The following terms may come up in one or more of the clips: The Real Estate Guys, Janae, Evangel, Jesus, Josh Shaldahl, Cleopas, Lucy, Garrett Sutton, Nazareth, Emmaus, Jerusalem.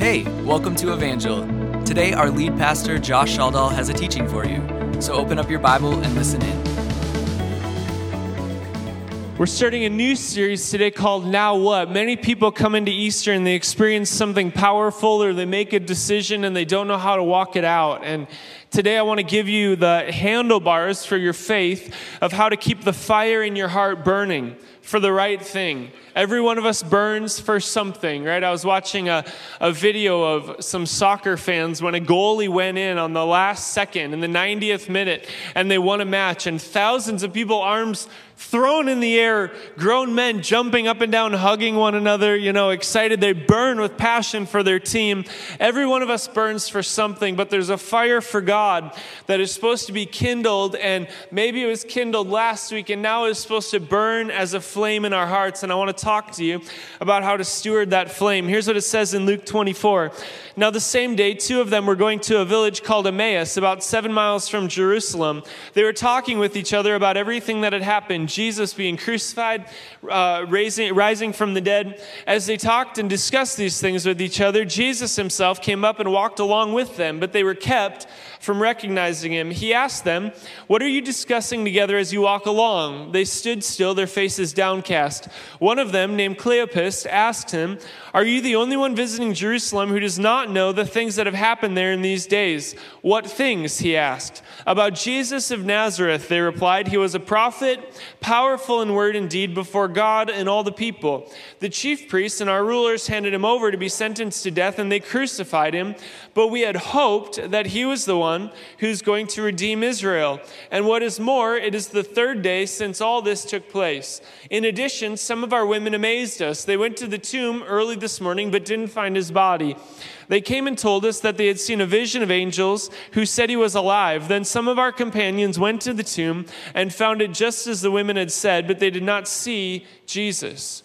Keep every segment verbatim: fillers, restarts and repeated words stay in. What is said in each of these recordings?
Hey, welcome to Evangel. Today our lead pastor, Josh Shaldahl, has a teaching for you. So open up your Bible and listen in. We're starting a new series today called Now What? Many people come into Easter and they experience something powerful, or they make a decision and they don't know how to walk it out. And today I want to give you the handlebars for your faith of how to keep the fire in your heart burning for the right thing. Every one of us burns for something, right? I was watching a, a video of some soccer fans when a goalie went in on the last second in the ninetieth minute and they won a match, and thousands of people, arms thrown in the air, grown men jumping up and down, hugging one another, you know, excited. They burn with passion for their team. Every one of us burns for something, but there's a fire for God God that is supposed to be kindled, and maybe it was kindled last week and now is supposed to burn as a flame in our hearts. And I want to talk to you about how to steward that flame. Here's what it says in Luke twenty-four. Now the same day, two of them were going to a village called Emmaus, about seven miles from Jerusalem. They were talking with each other about everything that had happened, Jesus being crucified, uh, raising, rising from the dead. As they talked and discussed these things with each other, Jesus himself came up and walked along with them, but they were kept from recognizing him. He asked them, "What are you discussing together as you walk along?" They stood still, their faces downcast. One of them, named Cleopas, asked him, "Are you the only one visiting Jerusalem who does not know the things that have happened there in these days?" "What things?" he asked. "About Jesus of Nazareth," they replied. "He was a prophet, powerful in word and deed before God and all the people. The chief priests and our rulers handed him over to be sentenced to death, and they crucified him. But we had hoped that he was the one who's going to redeem Israel. And what is more, it is the third day since all this took place. In addition, some of our women amazed us. They went to the tomb early this morning but didn't find his body. They came and told us that they had seen a vision of angels who said he was alive. Then some of our companions went to the tomb and found it just as the women had said, but they did not see Jesus."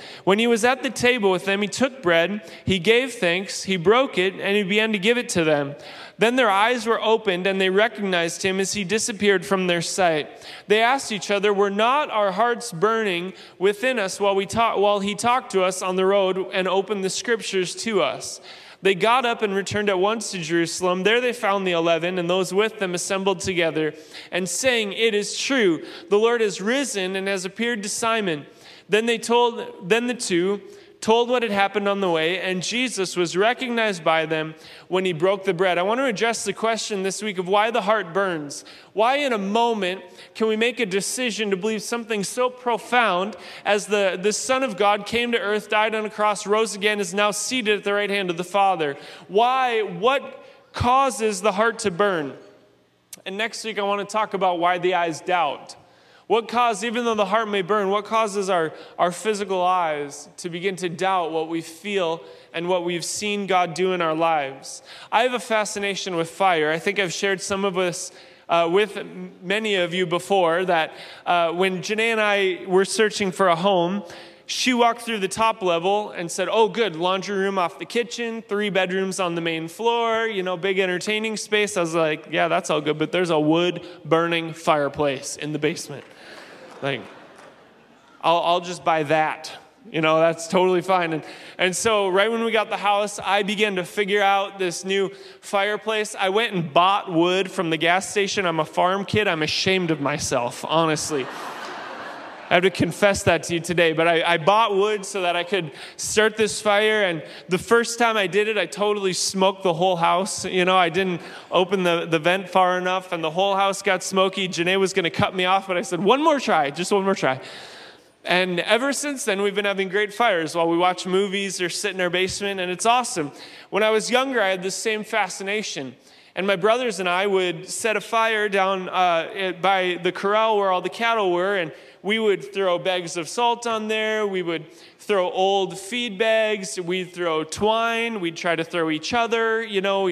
When he was at the table with them, he took bread, he gave thanks, he broke it, and he began to give it to them. Then their eyes were opened, and they recognized him as he disappeared from their sight. They asked each other, "Were not our hearts burning within us while we talk, while he talked to us on the road and opened the scriptures to us?" They got up and returned at once to Jerusalem. There they found the eleven and those with them assembled together, and saying, "It is true, the Lord has risen and has appeared to Simon." Then they told, then the two told what had happened on the way, and Jesus was recognized by them when he broke the bread. I want to address the question this week of why the heart burns. Why in a moment can we make a decision to believe something so profound as the, the Son of God came to earth, died on a cross, rose again, is now seated at the right hand of the Father? Why? What causes the heart to burn? And next week I want to talk about why the eyes doubt. What causes, even though the heart may burn, what causes our, our physical eyes to begin to doubt what we feel and what we've seen God do in our lives? I have a fascination with fire. I think I've shared some of us uh, with many of you before that uh, when Janae and I were searching for a home, she walked through the top level and said, "Oh, good, laundry room off the kitchen, three bedrooms on the main floor, you know, big entertaining space." I was like, "Yeah, that's all good, but there's a wood-burning fireplace in the basement. Like, I'll, I'll just buy that. You know, that's totally fine." And, and so right when we got the house, I began to figure out this new fireplace. I went and bought wood from the gas station. I'm a farm kid. I'm ashamed of myself, honestly. I have to confess that to you today, but I, I bought wood so that I could start this fire, and the first time I did it, I totally smoked the whole house. You know, I didn't open the, the vent far enough, and the whole house got smoky. Janae was going to cut me off, but I said, "One more try, just one more try." And ever since then, we've been having great fires while we watch movies or sit in our basement, and it's awesome. When I was younger, I had the same fascination. And my brothers and I would set a fire down uh, by the corral where all the cattle were, and we would throw bags of salt on there. We would throw old feed bags. We'd throw twine. We'd try to throw each other. You know,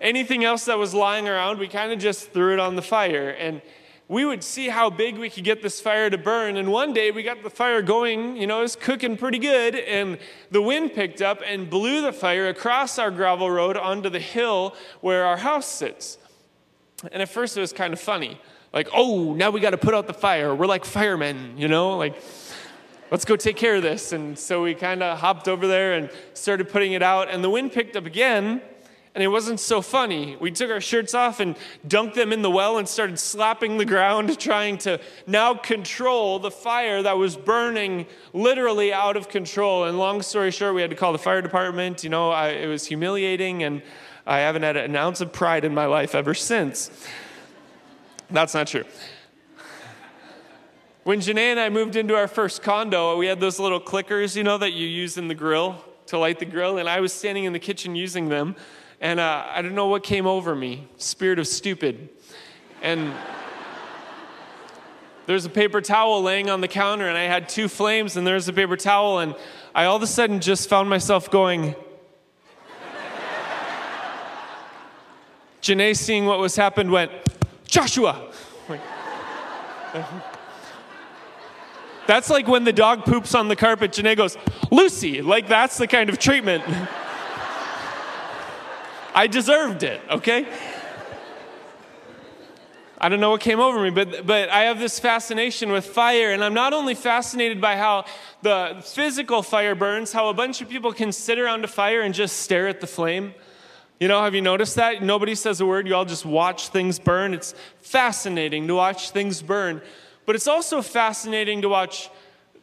anything else that was lying around, we kind of just threw it on the fire. And we would see how big we could get this fire to burn. And one day we got the fire going. You know, it was cooking pretty good. And the wind picked up and blew the fire across our gravel road onto the hill where our house sits. And at first it was kind of funny. Like, oh, now we got to put out the fire. We're like firemen, you know, like, let's go take care of this. And so we kind of hopped over there and started putting it out. And the wind picked up again, and it wasn't so funny. We took our shirts off and dunked them in the well and started slapping the ground, trying to now control the fire that was burning literally out of control. And long story short, we had to call the fire department. You know, I, it was humiliating, and I haven't had an ounce of pride in my life ever since. That's not true. When Janae and I moved into our first condo, we had those little clickers, you know, that you use in the grill to light the grill. And I was standing in the kitchen using them. And uh, I don't know what came over me, spirit of stupid. And there's a paper towel laying on the counter, and I had two flames, and there's a paper towel. And I all of a sudden just found myself going, Janae, seeing what was happened, went, Joshua. That's like when the dog poops on the carpet, Janae goes, Lucy. Like, that's the kind of treatment. I deserved it, okay? I don't know what came over me, but but I have this fascination with fire, and I'm not only fascinated by how the physical fire burns, how a bunch of people can sit around a fire and just stare at the flame. You know, have you noticed that? Nobody says a word. You all just watch things burn. It's fascinating to watch things burn. But it's also fascinating to watch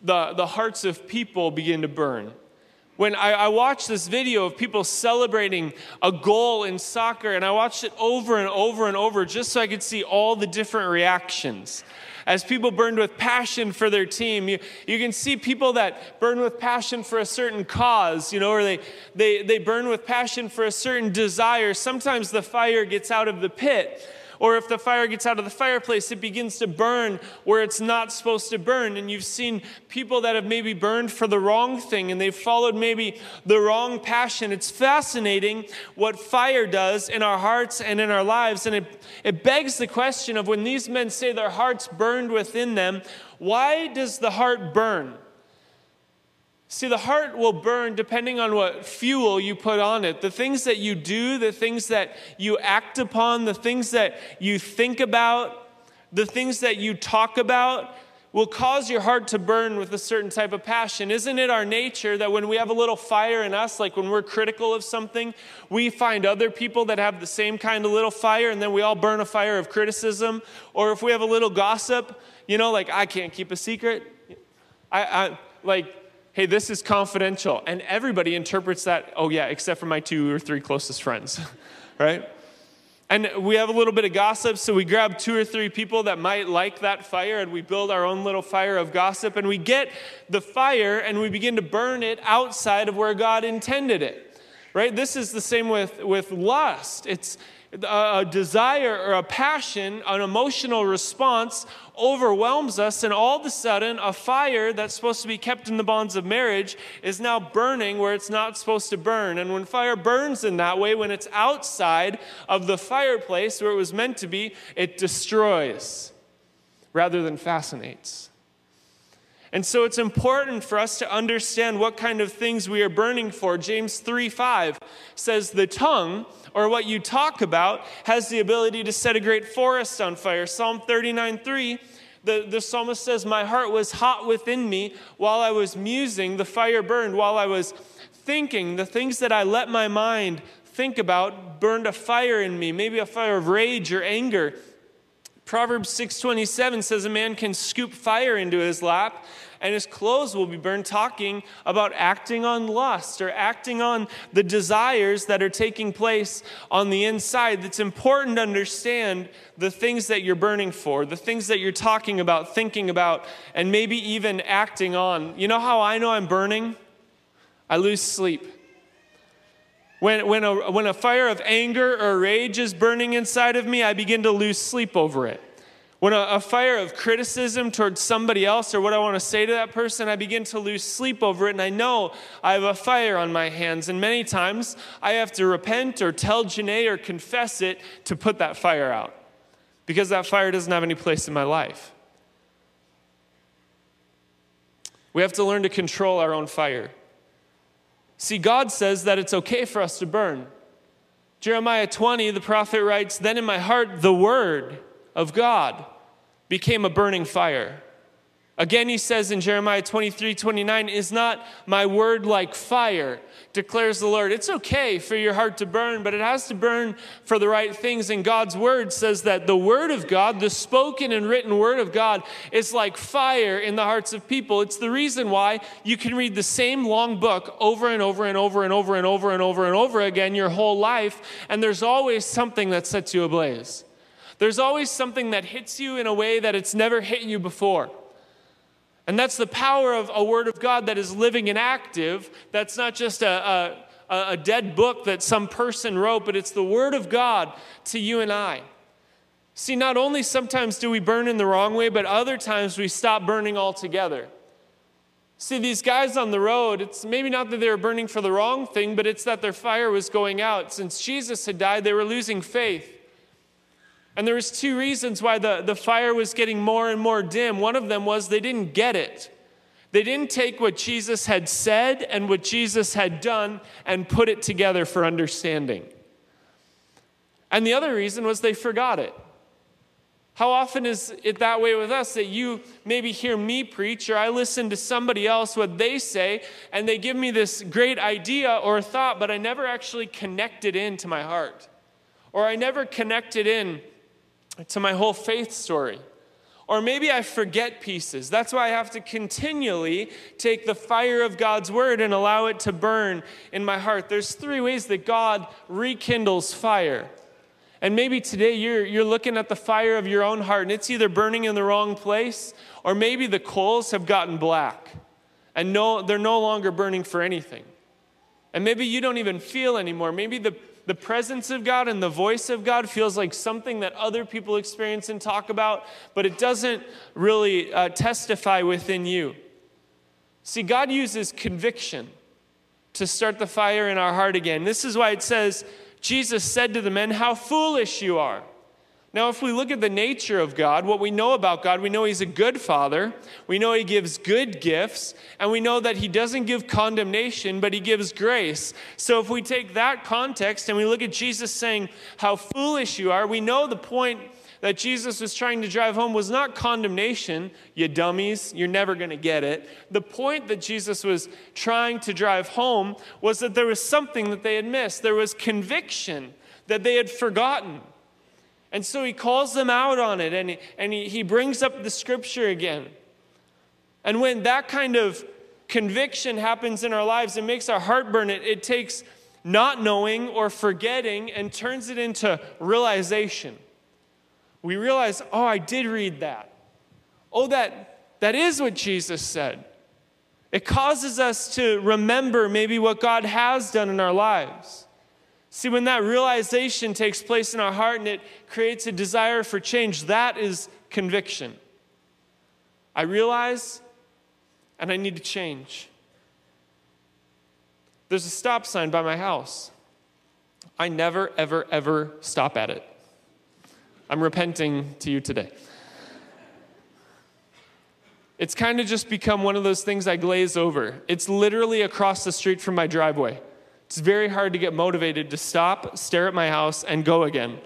the, the hearts of people begin to burn. When I, I watched this video of people celebrating a goal in soccer, and I watched it over and over and over just so I could see all the different reactions. As people burned with passion for their team, you, you can see people that burn with passion for a certain cause, you know, or they, they, they burn with passion for a certain desire. Sometimes the fire gets out of the pit, or if the fire gets out of the fireplace, it begins to burn where it's not supposed to burn. And you've seen people that have maybe burned for the wrong thing, and they've followed maybe the wrong passion. It's fascinating what fire does in our hearts and in our lives. And it, it begs the question of when these men say their hearts burned within them, why does the heart burn? See, the heart will burn depending on what fuel you put on it. The things that you do, the things that you act upon, the things that you think about, the things that you talk about will cause your heart to burn with a certain type of passion. Isn't it our nature that when we have a little fire in us, like when we're critical of something, we find other people that have the same kind of little fire, and then we all burn a fire of criticism? Or if we have a little gossip, you know, like, I can't keep a secret. I, I like... hey, this is confidential. And everybody interprets that, oh yeah, except for my two or three closest friends, right? And we have a little bit of gossip, so we grab two or three people that might like that fire, and we build our own little fire of gossip, and we get the fire, and we begin to burn it outside of where God intended it, right? This is the same with, with lust. It's a desire or a passion, an emotional response overwhelms us, and all of a sudden a fire that's supposed to be kept in the bonds of marriage is now burning where it's not supposed to burn. And when fire burns in that way, when it's outside of the fireplace where it was meant to be, it destroys rather than fascinates. And so it's important for us to understand what kind of things we are burning for. James three five says the tongue, or what you talk about, has the ability to set a great forest on fire. Psalm thirty-nine three, the, the psalmist says, my heart was hot within me while I was musing. The fire burned while I was thinking. The things that I let my mind think about burned a fire in me, maybe a fire of rage or anger. Proverbs six twenty-seven says a man can scoop fire into his lap, and his clothes will be burned, talking about acting on lust or acting on the desires that are taking place on the inside. It's important to understand the things that you're burning for, the things that you're talking about, thinking about, and maybe even acting on. You know how I know I'm burning? I lose sleep. When, when, a, when a fire of anger or rage is burning inside of me, I begin to lose sleep over it. When a, a fire of criticism towards somebody else or what I want to say to that person, I begin to lose sleep over it, and I know I have a fire on my hands. And many times, I have to repent or tell Janae or confess it to put that fire out, because that fire doesn't have any place in my life. We have to learn to control our own fire. See, God says that it's okay for us to burn. Jeremiah twenty, the prophet writes, "Then in my heart the word of God became a burning fire." Again, he says in Jeremiah twenty-three, twenty-nine, "Is not my word like fire, declares the Lord." It's okay for your heart to burn, but it has to burn for the right things. And God's word says that the word of God, the spoken and written word of God, is like fire in the hearts of people. It's the reason why you can read the same long book over and over and over and over and over and over and over again your whole life, and there's always something that sets you ablaze. There's always something that hits you in a way that it's never hit you before. And that's the power of a word of God that is living and active. That's not just a, a, a dead book that some person wrote, but it's the word of God to you and I. See, not only sometimes do we burn in the wrong way, but other times we stop burning altogether. See, these guys on the road, it's maybe not that they were burning for the wrong thing, but it's that their fire was going out. Since Jesus had died, they were losing faith. And there was two reasons why the, the fire was getting more and more dim. One of them was they didn't get it. They didn't take what Jesus had said and what Jesus had done and put it together for understanding. And the other reason was they forgot it. How often is it that way with us, that you maybe hear me preach or I listen to somebody else, what they say, and they give me this great idea or thought, but I never actually connect it into my heart. Or I never connect it in to my whole faith story. Or maybe I forget pieces. That's why I have to continually take the fire of God's word and allow it to burn in my heart. There's three ways that God rekindles fire. And maybe today you're, you're looking at the fire of your own heart, and it's either burning in the wrong place, or maybe the coals have gotten black and no, they're no longer burning for anything. And maybe you don't even feel anymore. Maybe the The presence of God and the voice of God feels like something that other people experience and talk about, but it doesn't really uh, testify within you. See, God uses conviction to start the fire in our heart again. This is why it says, Jesus said to the men, "How foolish you are." Now, if we look at the nature of God, what we know about God, we know he's a good father, we know he gives good gifts, and we know that he doesn't give condemnation, but he gives grace. So if we take that context and we look at Jesus saying, "How foolish you are," we know the point that Jesus was trying to drive home was not condemnation, "You dummies, you're never going to get it." The point that Jesus was trying to drive home was that there was something that they had missed. There was conviction that they had forgotten. And so he calls them out on it, and, he, and he, he brings up the scripture again. And when that kind of conviction happens in our lives, it makes our heart burn. It, it takes not knowing or forgetting and turns it into realization. We realize, oh, I did read that. Oh, that, that is what Jesus said. It causes us to remember maybe what God has done in our lives. See, when that realization takes place in our heart and it creates a desire for change, that is conviction. I realize, and I need to change. There's a stop sign by my house. I never, ever, ever stop at it. I'm repenting to you today. It's kind of just become one of those things I glaze over. It's literally across the street from my driveway. It's very hard to get motivated to stop, stare at my house, and go again.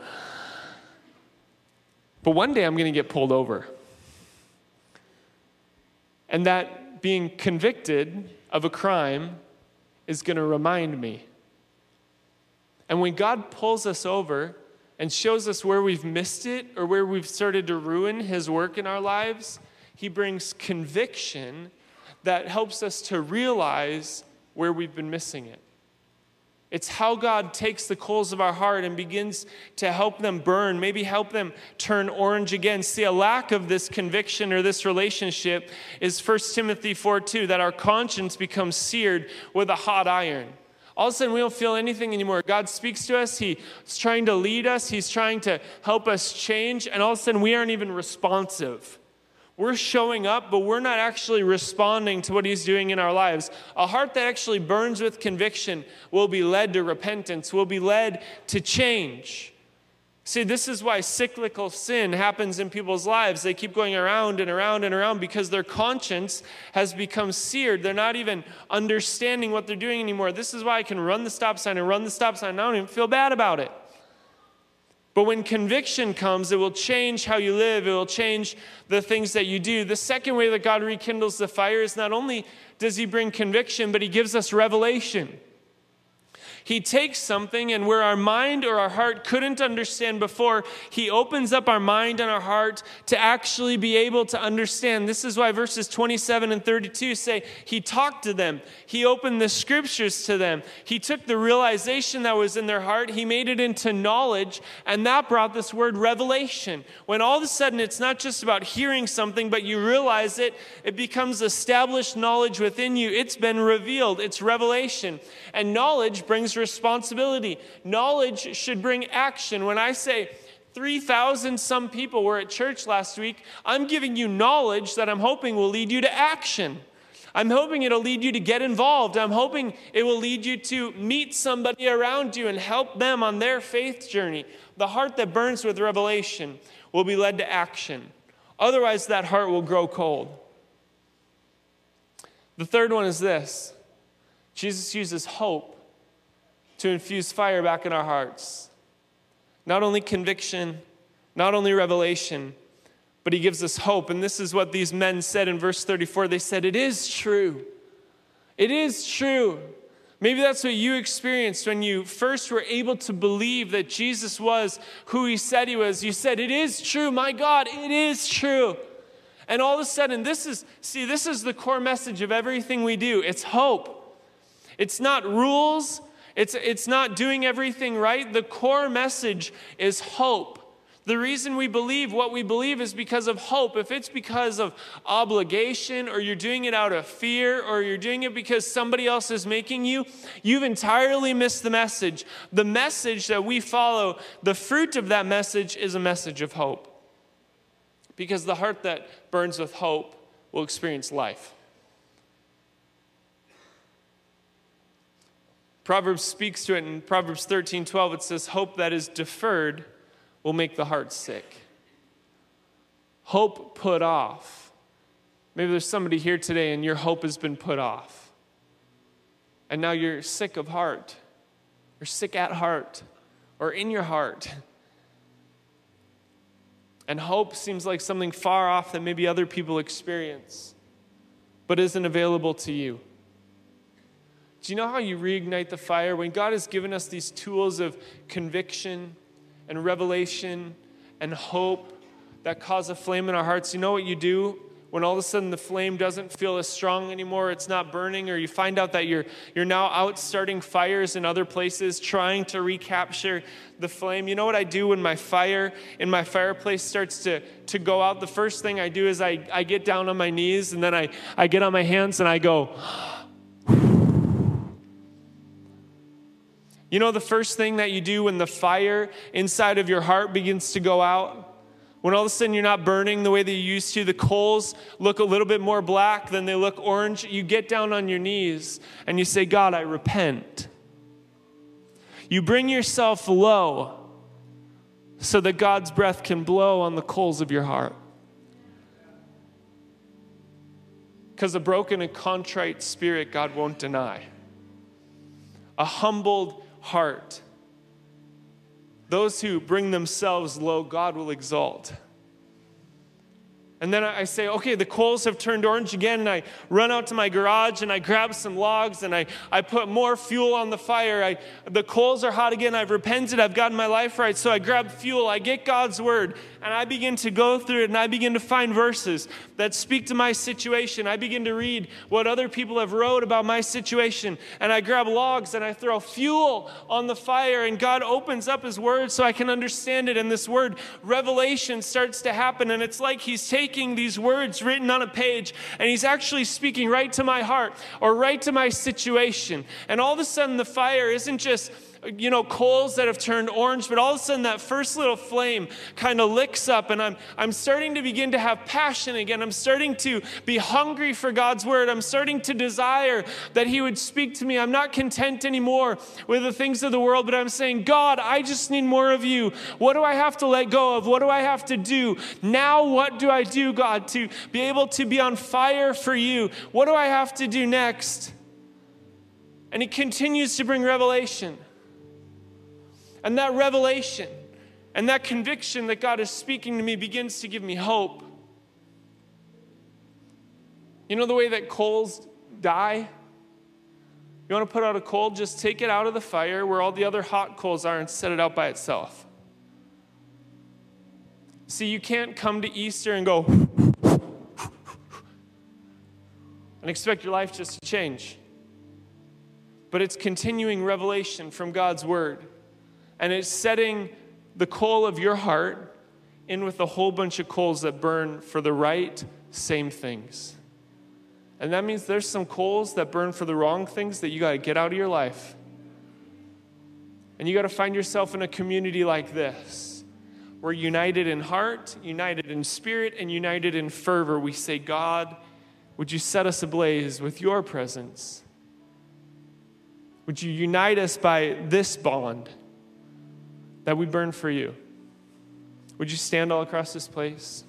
But one day I'm going to get pulled over. And that being convicted of a crime is going to remind me. And when God pulls us over and shows us where we've missed it or where we've started to ruin his work in our lives, he brings conviction that helps us to realize where we've been missing it. It's how God takes the coals of our heart and begins to help them burn, maybe help them turn orange again. See, a lack of this conviction or this relationship is First Timothy four two, that our conscience becomes seared with a hot iron. all of a sudden we don't feel anything anymore. God speaks to us. He's trying to lead us. He's trying to help us change. And all of a sudden we aren't even responsive. We're showing up, but we're not actually responding to what he's doing in our lives. A heart that actually burns with conviction will be led to repentance, will be led to change. See, this is why cyclical sin happens in people's lives. They keep going around and around and around because their conscience has become seared. They're not even understanding what they're doing anymore. This is why I can run the stop sign and run the stop sign. I don't even feel bad about it. But when conviction comes, it will change how you live. It will change the things that you do. The second way that God rekindles the fire is not only does he bring conviction, but he gives us revelation. He takes something, and where our mind or our heart couldn't understand before, he opens up our mind and our heart to actually be able to understand. This is why verses twenty-seven and thirty-two say, he talked to them. He opened the scriptures to them. He took the realization that was in their heart. He made it into knowledge, and that brought this word revelation. When all of a sudden it's not just about hearing something, but you realize it, it becomes established knowledge within you. It's been revealed. It's revelation. And knowledge brings responsibility. Knowledge should bring action. When I say three thousand some people were at church last week, I'm giving you knowledge that I'm hoping will lead you to action. I'm hoping it'll lead you to get involved. I'm hoping it will lead you to meet somebody around you and help them on their faith journey. The heart that burns with revelation will be led to action. Otherwise, that heart will grow cold. The third one is this. Jesus uses hope to infuse fire back in our hearts. Not only conviction, not only revelation, but he gives us hope. And this is what these men said in verse thirty-four. They said, it is true. It is true. Maybe that's what you experienced when you first were able to believe that Jesus was who he said he was. You said, it is true. My God, it is true. And all of a sudden, this is, see, this is the core message of everything we do. It's hope. It's not rules. It's, it's not doing everything right. The core message is hope. The reason we believe what we believe is because of hope. If it's because of obligation, or you're doing it out of fear, or you're doing it because somebody else is making you, you've entirely missed the message. The message that we follow, the fruit of that message is a message of hope. Because the heart that burns with hope will experience life. Proverbs speaks to it in Proverbs thirteen twelve. It says, hope that is deferred will make the heart sick. Hope put off. Maybe there's somebody here today and your hope has been put off. And now you're sick of heart, or sick at heart, or in your heart. And hope seems like something far off that maybe other people experience, but isn't available to you. Do you know how you reignite the fire? When God has given us these tools of conviction and revelation and hope that cause a flame in our hearts, you know what you do when all of a sudden the flame doesn't feel as strong anymore, it's not burning, or you find out that you're, you're now out starting fires in other places trying to recapture the flame. You know what I do when my fire in my fireplace starts to, to go out? The first thing I do is I, I get down on my knees, and then I, I get on my hands and I go, you know the first thing that you do when the fire inside of your heart begins to go out? When all of a sudden you're not burning the way that you used to, the coals look a little bit more black than they look orange, you get down on your knees and you say, God, I repent. You bring yourself low so that God's breath can blow on the coals of your heart. Because a broken and contrite spirit God won't deny. A humbled heart. Those who bring themselves low, God will exalt. And then I say, okay, the coals have turned orange again, and I run out to my garage, and I grab some logs, and I, I put more fuel on the fire. I, the coals are hot again. I've repented. I've gotten my life right. So I grab fuel. I get God's word, and I begin to go through it, and I begin to find verses that speak to my situation. I begin to read what other people have wrote about my situation, and I grab logs, and I throw fuel on the fire, and God opens up his word so I can understand it, and this word revelation starts to happen, and it's like he's taking taking these words written on a page and he's actually speaking right to my heart or right to my situation. And all of a sudden the fire isn't just, you know, coals that have turned orange, but all of a sudden that first little flame kind of licks up and I'm I'm starting to begin to have passion again. I'm starting to be hungry for God's word. I'm starting to desire that he would speak to me. I'm not content anymore with the things of the world, but I'm saying, God, I just need more of you. What do I have to let go of? What do I have to do? Now what do I do, God, to be able to be on fire for you? What do I have to do next? And he continues to bring revelation. And that revelation and that conviction that God is speaking to me begins to give me hope. You know the way that coals die? You want to put out a coal, just take it out of the fire where all the other hot coals are and set it out by itself. See, you can't come to Easter and go and expect your life just to change. But it's continuing revelation from God's word. And it's setting the coal of your heart in with a whole bunch of coals that burn for the right same things. And that means there's some coals that burn for the wrong things that you got to get out of your life. And you got to find yourself in a community like this. We're united in heart, united in spirit, and united in fervor. We say, God, would you set us ablaze with your presence? Would you unite us by this bond that we burn for you? Would you stand all across this place?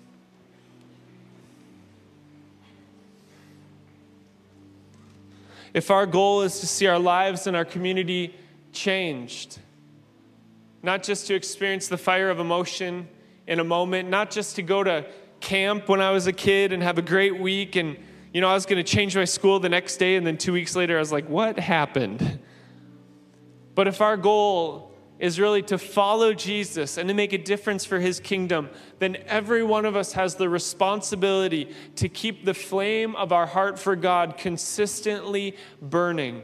If our goal is to see our lives and our community changed, not just to experience the fire of emotion in a moment, not just to go to camp when I was a kid and have a great week and, you know, I was going to change my school the next day and then two weeks later I was like, what happened? But if our goal is really to follow Jesus and to make a difference for his kingdom, then every one of us has the responsibility to keep the flame of our heart for God consistently burning.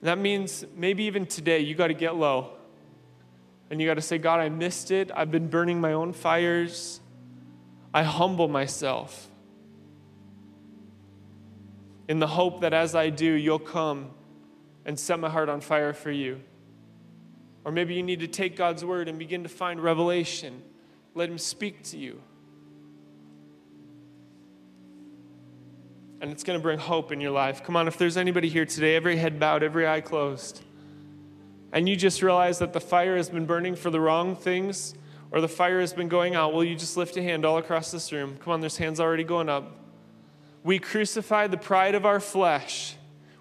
That means maybe even today you got to get low and you got to say, God, I missed it. I've been burning my own fires. I humble myself in the hope that as I do, you'll come and set my heart on fire for you. Or maybe you need to take God's word and begin to find revelation. Let him speak to you. And it's going to bring hope in your life. Come on, if there's anybody here today, every head bowed, every eye closed, and you just realize that the fire has been burning for the wrong things, or the fire has been going out, will you just lift a hand all across this room? Come on, there's hands already going up. We crucify the pride of our flesh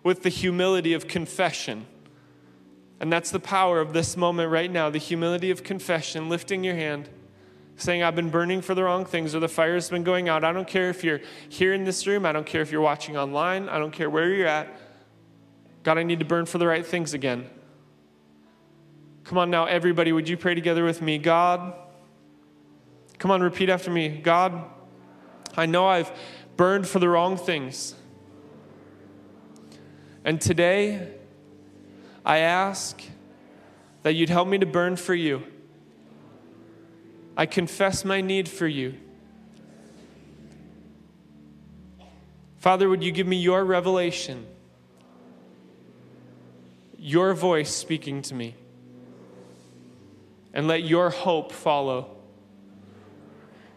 with the humility of confession. And that's the power of this moment right now, the humility of confession, lifting your hand, saying, I've been burning for the wrong things, or the fire's been going out. I don't care if you're here in this room. I don't care if you're watching online. I don't care where you're at. God, I need to burn for the right things again. Come on now, everybody, would you pray together with me? God, come on, repeat after me. God, I know I've burned for the wrong things. And today, I ask that you'd help me to burn for you. I confess my need for you. Father, would you give me your revelation, your voice speaking to me, and let your hope follow.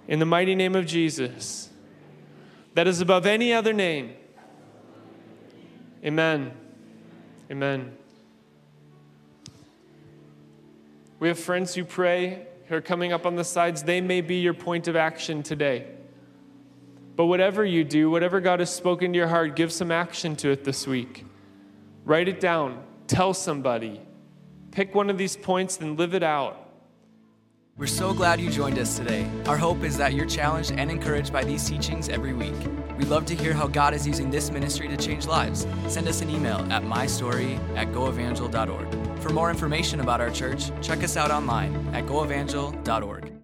In the mighty name of Jesus, that is above any other name. Amen. Amen. We have friends who pray, who are coming up on the sides. They may be your point of action today. But whatever you do, whatever God has spoken to your heart, give some action to it this week. Write it down. Tell somebody. Pick one of these points and live it out. We're so glad you joined us today. Our hope is that you're challenged and encouraged by these teachings every week. We'd love to hear how God is using this ministry to change lives. Send us an email at my story at go evangel dot org. For more information about our church, check us out online at go evangel dot org.